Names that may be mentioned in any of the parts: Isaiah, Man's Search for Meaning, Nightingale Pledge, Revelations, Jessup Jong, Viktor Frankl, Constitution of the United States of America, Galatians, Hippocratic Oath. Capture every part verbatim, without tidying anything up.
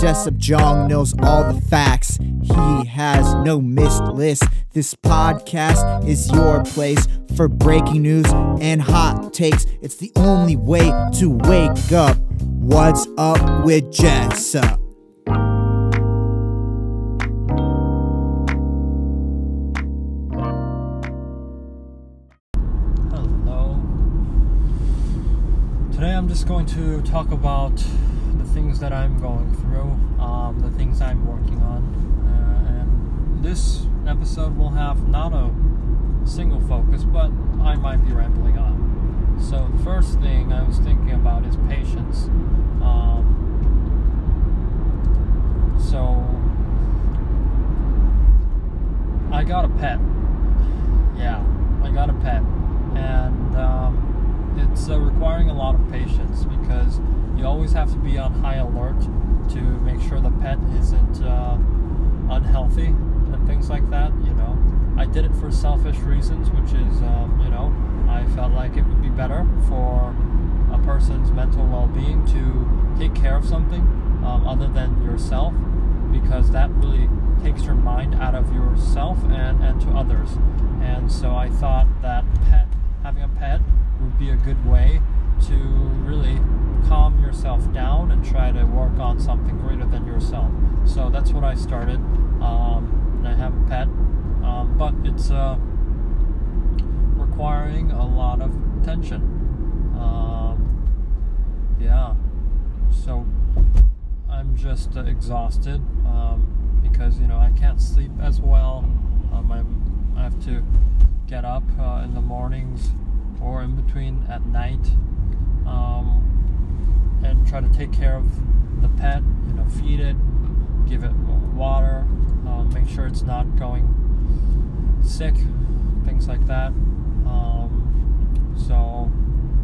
Jessup Jong knows all the facts. He has no missed list. This podcast is your place for breaking news and hot takes. It's the only way to wake up. What's up with Jessup? Hello. Today I'm just going to talk about the things that I'm going through, um, the things I'm working on, uh, and this episode will have not a single focus, but I might be rambling on. So the first thing I was thinking about is patience. Um, so I got a pet. Yeah, I got a pet, and um, it's uh, requiring a lot of patience because you always have to be on high alert to make sure the pet isn't uh, unhealthy and things like that, you know. I did it for selfish reasons, which is, um, you know, I felt like it would be better for a person's mental well-being to take care of something um, other than yourself, because that really takes your mind out of yourself and, and to others. And so I thought that pet, having a pet would be a good way to really calm yourself down and try to work on something greater than yourself. So that's what I started, um, and I have a pet, um, but it's uh, requiring a lot of attention. Um, yeah, so I'm just uh, exhausted um, because, you know, I can't sleep as well. Um, I'm, I have to get up uh, in the mornings or in between at night. Um, and try to take care of the pet, you know, feed it, give it water, um, make sure it's not going sick, things like that. Um, so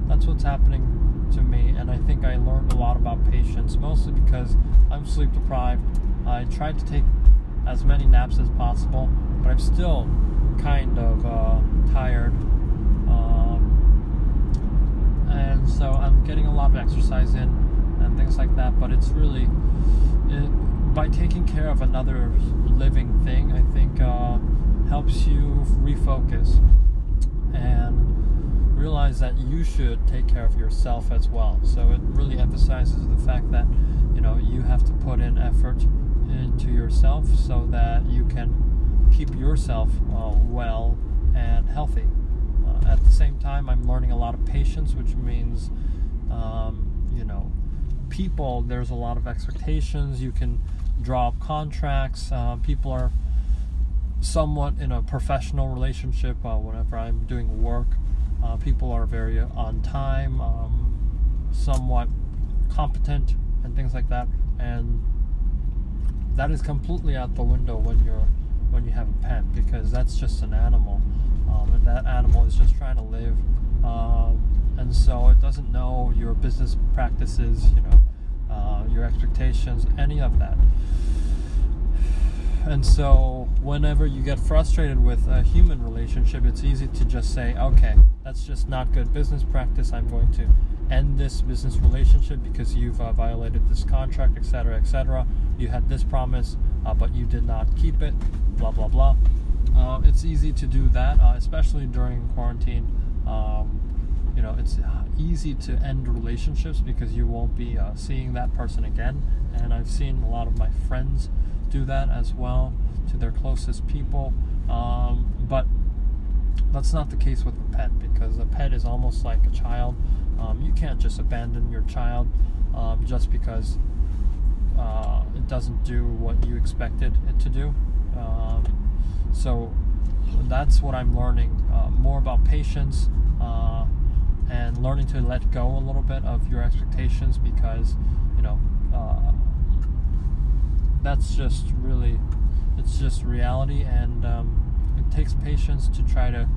that's what's happening to me, and I think I learned a lot about patience, mostly because I'm sleep deprived. I tried to take as many naps as possible, but I'm still kind of uh, tired. And so I'm getting a lot of exercise in and things like that, but it's really, it, by taking care of another living thing, I think uh, helps you refocus and realize that you should take care of yourself as well. So it really emphasizes the fact that, you know, you have to put in effort into yourself so that you can keep yourself uh, well and healthy. At the same time, I'm learning a lot of patience, which means, um, you know, people, there's a lot of expectations. You can draw up contracts. Uh, people are somewhat in a professional relationship. Uh, whenever I'm doing work, uh, people are very on time, um, somewhat competent, and things like that. And that is completely out the window when you're when you have a pet, because that's just an animal. Um, and that animal is just trying to live, um, and so it doesn't know your business practices, you know, uh, your expectations, any of that. And so whenever you get frustrated with a human relationship, it's easy to just say, okay, that's just not good business practice. I'm going to end this business relationship because you've uh, violated this contract, et cetera, et cetera. You had this promise, uh, but you did not keep it, blah, blah, blah. Uh, it's easy to do that, uh, especially during quarantine. Um, you know, it's easy to end relationships because you won't be uh, seeing that person again. And I've seen a lot of my friends do that as well to their closest people. Um, but that's not the case with a pet, because a pet is almost like a child. Um, you can't just abandon your child um, just because uh, it doesn't do what you expected it to do. Um, So that's what I'm learning, uh, more about patience uh, and learning to let go a little bit of your expectations, because, you know, uh, that's just really, it's just reality, and um, it takes patience to try to,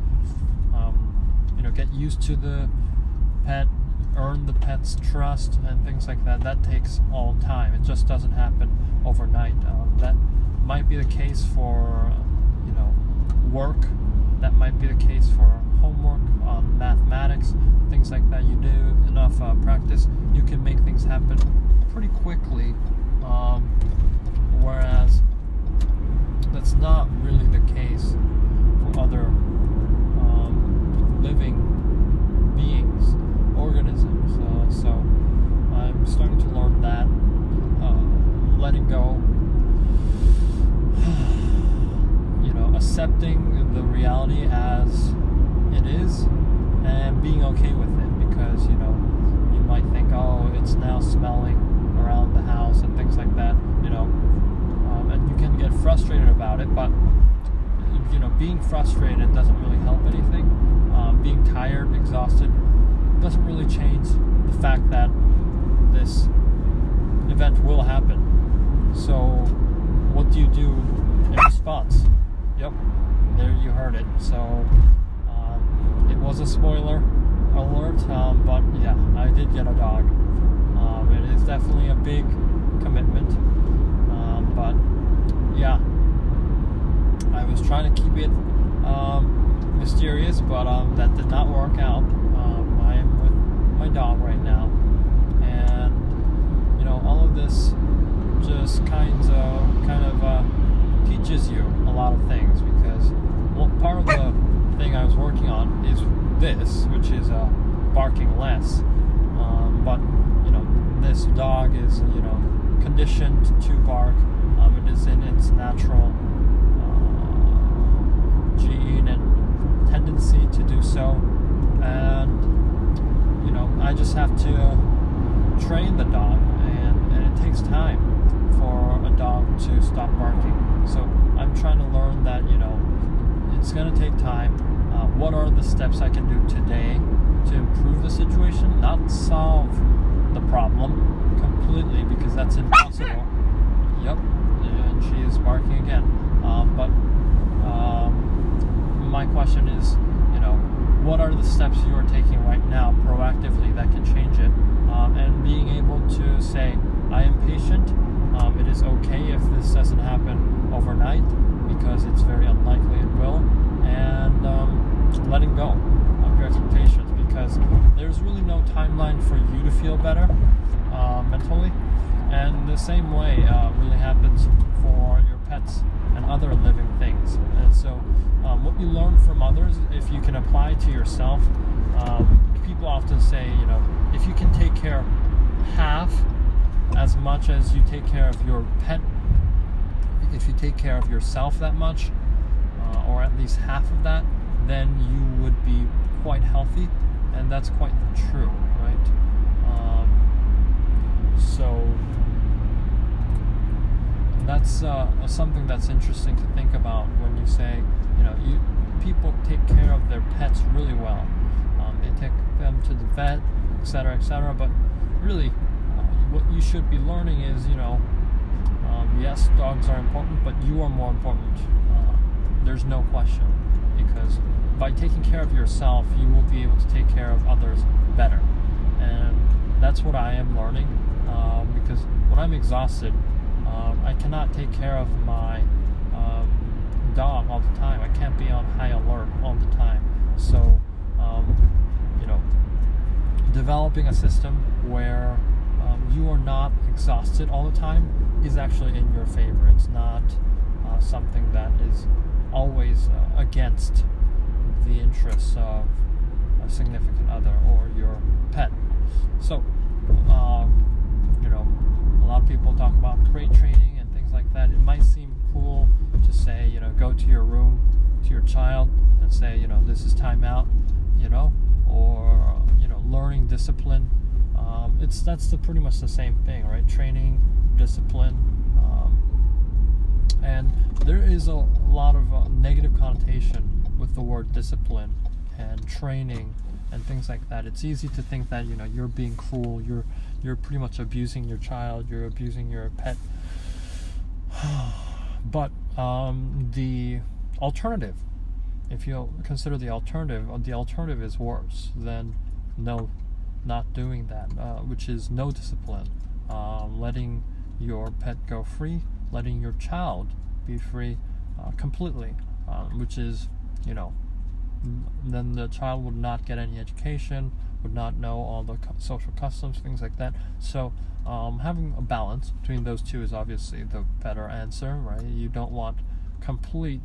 um, you know, get used to the pet, earn the pet's trust, and things like that, that takes all time. It just doesn't happen overnight. Um, that might be the case for, you know, work. That might be the case for homework, um, mathematics, things like that. You do enough uh, practice, you can make things happen pretty quickly. Um, whereas that's not really the case for other um, living beings, organisms. Uh, so I'm starting to learn that uh, letting go, you know, accepting the reality as it is, and being okay with it. Because, you know, you might think, oh, it's now smelling around the house and things like that, you know, um, and you can get frustrated about it, but, you know, being frustrated doesn't really help anything. Um, being tired, exhausted, doesn't really change the fact that this event will happen. So what do you do in response? Yep, there you heard it. So um, it was a spoiler alert, um, but yeah, I did get a dog. Um, it is definitely a big commitment, um, but yeah, I was trying to keep it um, mysterious, but um, that did not work out. Um, I am with my dog right now, and you know, all of this just kind of kind of uh, teaches you a lot of things, because well, part of the thing I was working on is this, which is uh, barking less, um, but you know, this dog is, you know, conditioned to bark. Um, it is in its natural uh, gene and tendency to do so. And, you know, I just have to train the dog, and, and it takes time for a dog to stop barking. So I'm trying to learn that, you know, it's going to take time. Uh, what are the steps I can do today to improve the situation? Not solve the problem completely, because that's impossible. Yep, and she is barking again. Um, but um, my question is, you know, what are the steps you are taking right now proactively that can change it? Um, and being able to say, I am patient. Um, it is okay if this doesn't happen overnight, because it's very unlikely it will. And um, letting go of your expectations, because there's really no timeline for you to feel better uh, mentally. And the same way uh, really happens for your pets and other living things. And so um, what you learn from others, if you can apply to yourself, um, people often say, you know, if you can take care of half as much as you take care of your pet, if you take care of yourself that much, uh, or at least half of that, then you would be quite healthy. And that's quite true, right? Um, so that's uh, something that's interesting to think about when you say, you know, you, people take care of their pets really well. Um, they take them to the vet, et cetera, et cetera. But really, uh, what you should be learning is, you know, um, yes, dogs are important, but you are more important. Uh, there's no question, because by taking care of yourself, you will be able to take care of others better. And that's what I am learning, um, because when I'm exhausted, um, I cannot take care of my um, dog all the time. I can't be on high alert all the time. So, um, you know, developing a system where um, you are not exhausted all the time is actually in your favor. It's not uh, something that is always uh, against the interests of a significant other or your pet. So, um, you know, a lot of people talk about crate training and things like that. It might seem cool to say, you know, go to your room, to your child, and say, you know, this is time out, you know, or, you know, learning discipline. Um, it's that's the, pretty much the same thing, right? Training, discipline, um, and there is a lot of uh, negative connotation with the word discipline and training and things like that. It's easy to think that, you know, you're being cruel, you're you're pretty much abusing your child, you're abusing your pet. But um, the alternative, if you consider the alternative, the alternative is worse than no not doing that, uh, which is no discipline. Uh, letting your pet go free, letting your child be free uh, completely, uh, which is, you know, then the child would not get any education, would not know all the social customs, things like that. So um, having a balance between those two is obviously the better answer, right? You don't want complete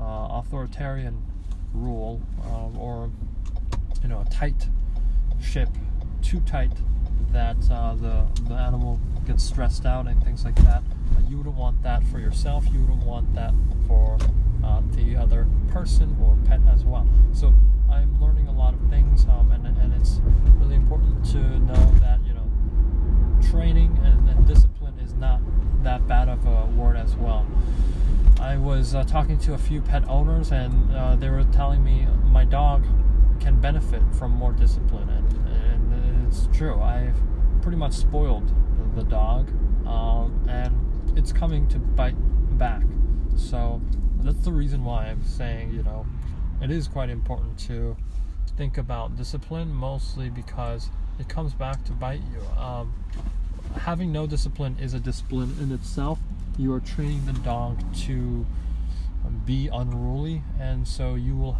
uh, authoritarian rule uh, or, you know, a tight ship, too tight that uh, the, the animal gets stressed out and things like that. You wouldn't want that for yourself. You wouldn't want that for uh, the other person or pet as well. So I'm learning a lot of things, um, and, and it's really important to know that, you know, training and, and discipline is not that bad of a word as well. I was uh, talking to a few pet owners, and uh, they were telling me my dog can benefit from more discipline, and, and it's true. I've pretty much spoiled the, the dog, um, and it's coming to bite back. So that's the reason why I'm saying, you know, it is quite important to think about discipline, mostly because it comes back to bite you. Um, having no discipline is a discipline in itself. You are training the dog to be unruly, and so you will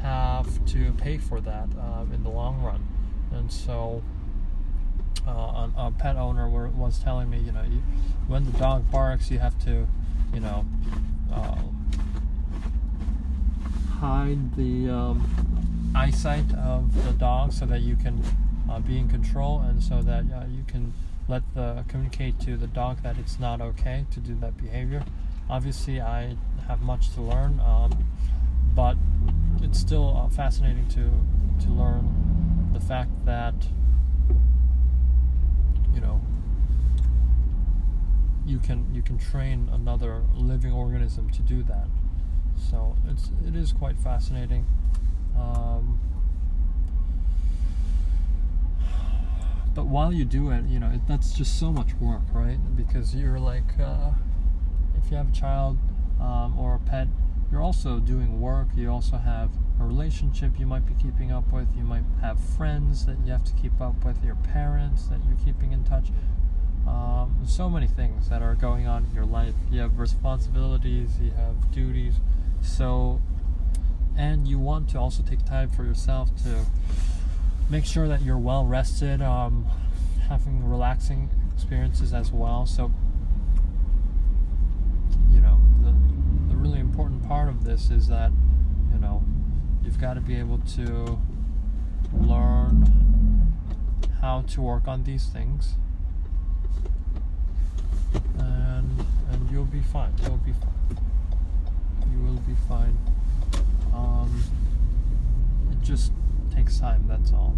have to pay for that um, in the long run. And so uh, a pet owner was telling me, you know, you, when the dog barks, you have to, you know, uh, hide the um, eyesight of the dog so that you can uh, be in control, and so that uh, you can let the communicate to the dog that it's not okay to do that behavior. Obviously, I have much to learn, um, but it's still uh, fascinating to to learn the fact that, you know, you can you can train another living organism to do that. So it's it is quite fascinating. Um, but while you do it, you know, it, that's just so much work, right? Because you're like, uh, if you have a child um, or a pet, you're also doing work. You also have a relationship you might be keeping up with. You might have friends that you have to keep up with. Your parents that you're keeping in touch. Um, so many things that are going on in your life. You have responsibilities, you have duties, so, and you want to also take time for yourself to make sure that you're well rested, um, having relaxing experiences as well. So, you know, the, the really important part of this is that, you know, you've got to be able to learn how to work on these things. And, and you'll be fine. You'll be fine. You will be fine. Um, it just takes time, that's all.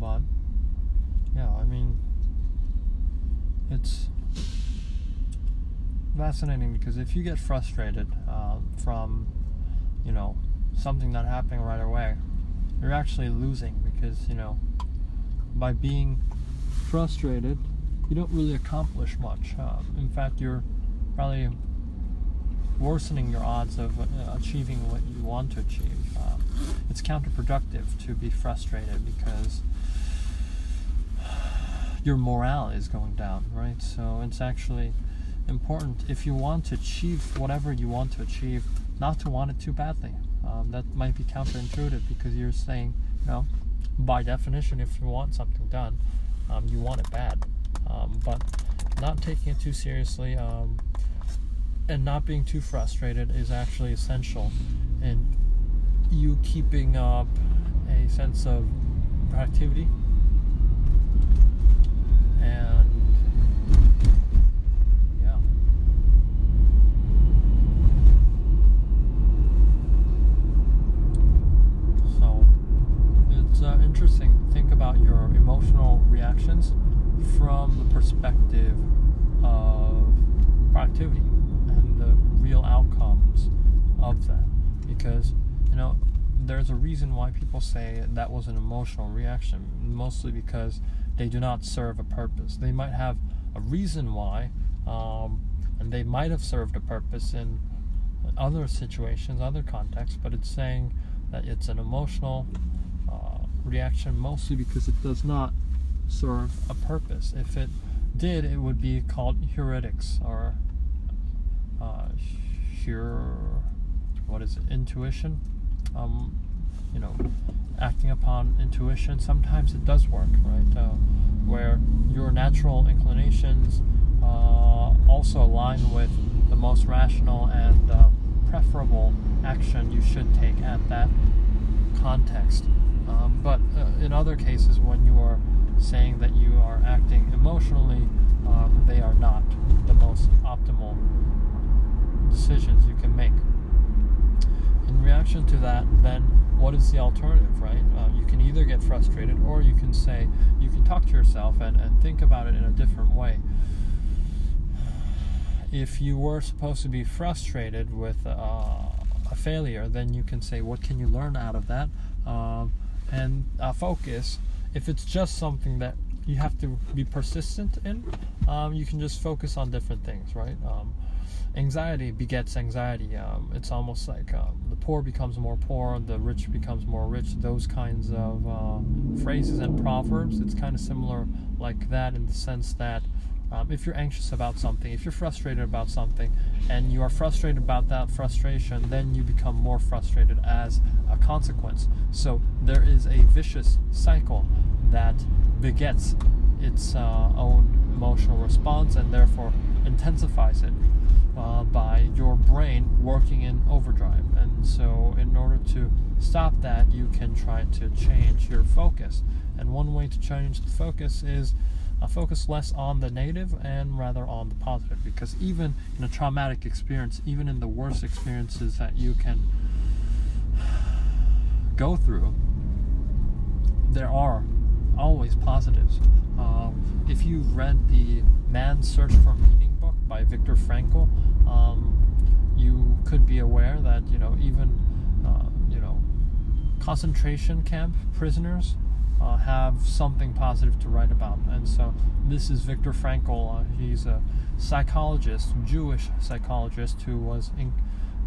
But, yeah, I mean, it's fascinating because if you get frustrated uh, from, you know, something not happening right away, you're actually losing, because, you know, by being frustrated, you don't really accomplish much. Uh, in fact, you're probably worsening your odds of uh, achieving what you want to achieve. Uh, it's counterproductive to be frustrated because your morale is going down, right? So it's actually important, if you want to achieve whatever you want to achieve, not to want it too badly. Um, that might be counterintuitive, because you're saying, you know, by definition, if you want something done, um, you want it bad. Um, but not taking it too seriously um, and not being too frustrated is actually essential in you keeping up a sense of productivity and interesting. Think about your emotional reactions from the perspective of productivity and the real outcomes of that, because, you know, there's a reason why people say that was an emotional reaction, mostly because they do not serve a purpose. They might have a reason why, um, and and they might have served a purpose in other situations, other contexts, but it's saying that it's an emotional uh, reaction mostly because it does not serve a purpose. If it did, it would be called heuristics, or uh, hure, what is it, intuition, um, you know, acting upon intuition. Sometimes it does work, right, uh, where your natural inclinations uh, also align with the most rational and uh, preferable action you should take at that context. Um, but uh, in other cases, when you are saying that you are acting emotionally, um, they are not the most optimal decisions you can make. In reaction to that, then what is the alternative, right? Uh, you can either get frustrated, or you can say, you can talk to yourself and, and think about it in a different way. If you were supposed to be frustrated with uh, a failure, then you can say, what can you learn out of that? Uh, and uh, focus. If it's just something that you have to be persistent in, um, you can just focus on different things, right? Um, anxiety begets anxiety. Um, it's almost like uh, the poor becomes more poor, the rich becomes more rich, those kinds of uh, phrases and proverbs. It's kind of similar like that, in the sense that um, if you're anxious about something, if you're frustrated about something, and you are frustrated about that frustration, then you become more frustrated as a consequence. So there is a vicious cycle that begets its uh, own emotional response, and therefore intensifies it uh, by your brain working in overdrive. And so in order to stop that, you can try to change your focus. And one way to change the focus is uh, focus less on the negative and rather on the positive, because even in a traumatic experience, even in the worst experiences that you can go through, there are always positives. Uh, if you've read the Man's Search for Meaning book by Viktor Frankl, um, you could be aware that, you know, even uh, you know, concentration camp prisoners uh, have something positive to write about. And so this is Viktor Frankl. Uh, he's a psychologist, Jewish psychologist, who was in,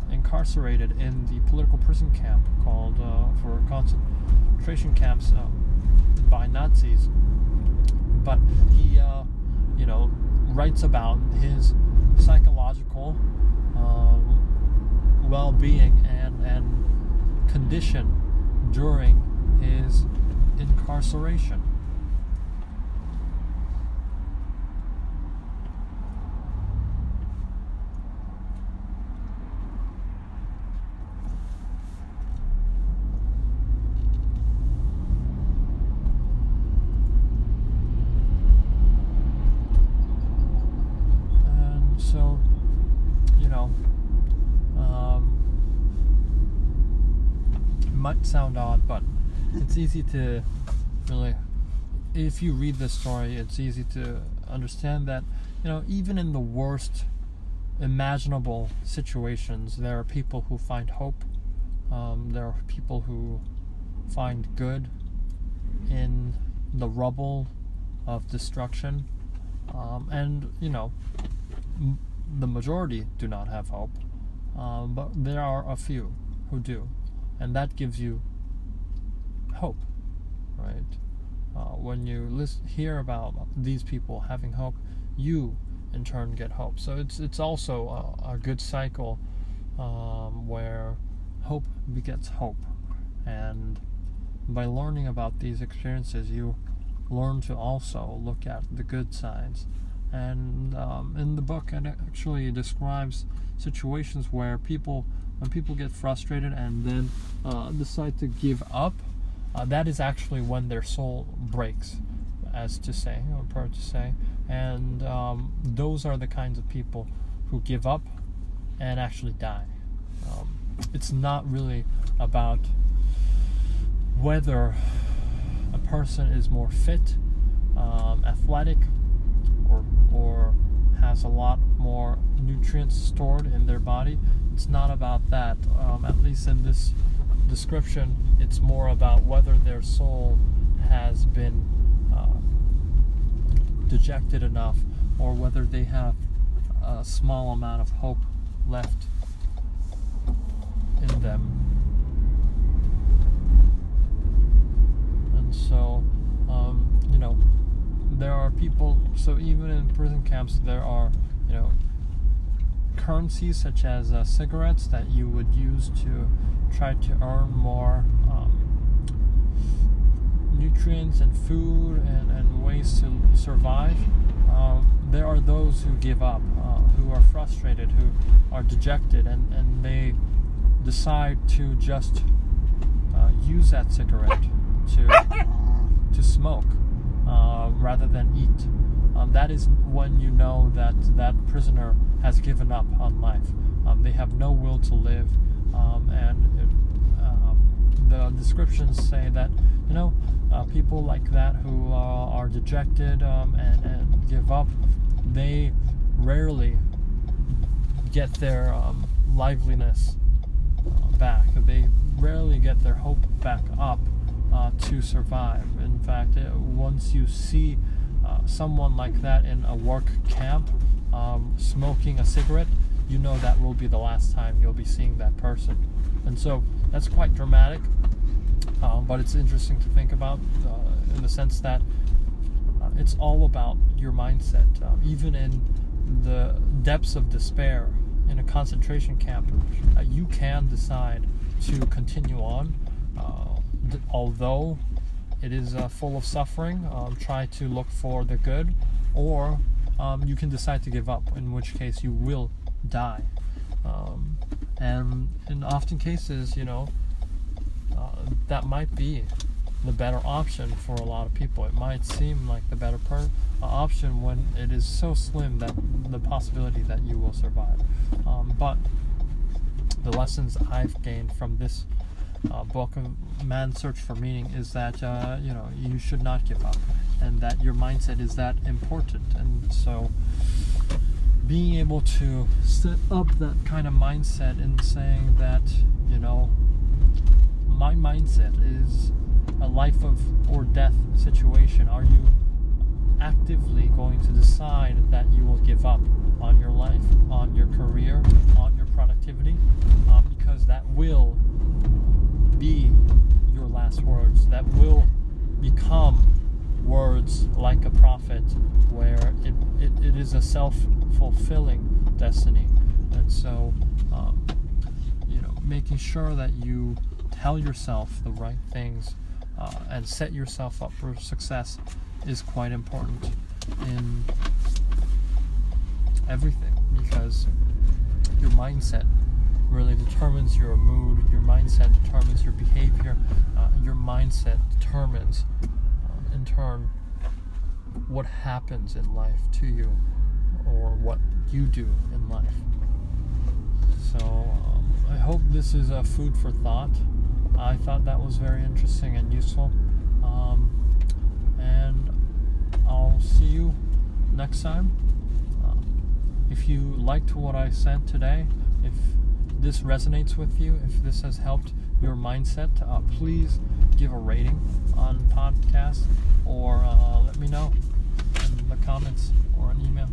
incarcerated in the political prison camp called uh, for concentration camps uh, by Nazis. But he, uh, you know, writes about his psychological uh, well-being and, and condition during his incarceration. So, you know, um, it might sound odd, but it's easy to really, if you read this story, it's easy to understand that, you know, even in the worst imaginable situations, there are people who find hope. Um, there are people who find good in the rubble of destruction. Um, and, you know, the majority do not have hope, um, but there are a few who do, and that gives you hope, right? Uh, when you listen, hear about these people having hope, you in turn get hope. So it's it's also a, a good cycle um, where hope begets hope, and by learning about these experiences, you learn to also look at the good sides. And um, in the book, it actually describes situations where people, when people get frustrated and then uh, decide to give up, uh, that is actually when their soul breaks, as to say, or per to say. And um, those are the kinds of people who give up and actually die. Um, it's not really about whether a person is more fit, um, athletic, Or, or has a lot more nutrients stored in their body. It's not about that. Um, at least in this description, it's more about whether their soul has been uh, dejected enough, or whether they have a small amount of hope left in them. And so, um, you know, there are people, so even in prison camps, there are, you know, currencies such as uh, cigarettes that you would use to try to earn more um, nutrients and food and, and ways to survive. Uh, there are those who give up, uh, who are frustrated, who are dejected, and, and they decide to just uh, use that cigarette to, to smoke uh, rather than eat. Um, that is when you know that that prisoner has given up on life. Um, they have no will to live, um, and it, the descriptions say that, you know, uh, people like that who uh, are dejected um, and, and give up, they rarely get their um, liveliness uh, back. They rarely get their hope back up uh, to survive. In fact, it, once you see uh, someone like that in a work camp um, smoking a cigarette, you know that will be the last time you'll be seeing that person. And so that's quite dramatic, uh, but it's interesting to think about uh, in the sense that uh, it's all about your mindset. Uh, even in the depths of despair in a concentration camp, uh, you can decide to continue on, uh, th- although it is uh, full of suffering, um, try to look for the good, or um, you can decide to give up, in which case you will die. Um, and in often cases, you know, uh, that might be the better option for a lot of people. It might seem like the better per- uh, option when it is so slim that the possibility that you will survive. Um, but the lessons I've gained from this uh, book, Man's Search for Meaning, is that, uh, you know, you should not give up, and that your mindset is that important. And so being able to set up that kind of mindset and saying that, you know, my mindset is a life of or death situation. Are you actively going to decide that you will give up on your life, on your career, on your productivity? Uh, because that will be your last words. That will become words like a prophet, where it, it, it is a self-fulfilling destiny. And so, um, you know, making sure that you tell yourself the right things uh, and set yourself up for success is quite important in everything, because your mindset really determines your mood, your mindset determines your behavior, uh, your mindset determines in turn what happens in life to you, or what you do in life. So um, I hope this is a food for thought. I thought that was very interesting and useful, um, and I'll see you next time. Um, if you liked what I said today, if this resonates with you, if this has helped your mindset, uh, please give a rating on podcast, or uh, let me know in the comments or an email.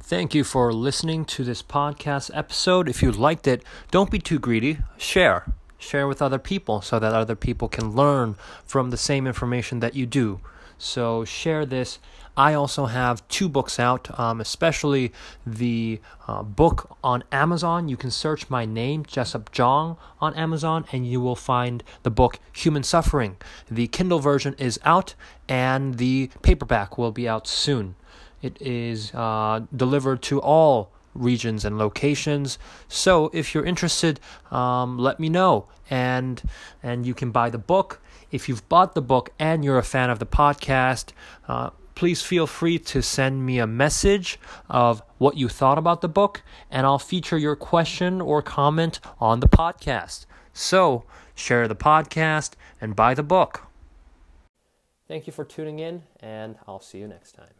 Thank you for listening to this podcast episode. If you liked it, don't be too greedy. Share. Share with other people so that other people can learn from the same information that you do. So share this. I also have two books out, um, especially the uh, book on Amazon. You can search my name, Jessup Jong, on Amazon, and you will find the book Human Suffering. The Kindle version is out, and the paperback will be out soon. It is uh, delivered to all regions and locations. So if you're interested, um, let me know, and and you can buy the book. If you've bought the book and you're a fan of the podcast, uh, please feel free to send me a message of what you thought about the book, and I'll feature your question or comment on the podcast. So share the podcast and buy the book. Thank you for tuning in, and I'll see you next time.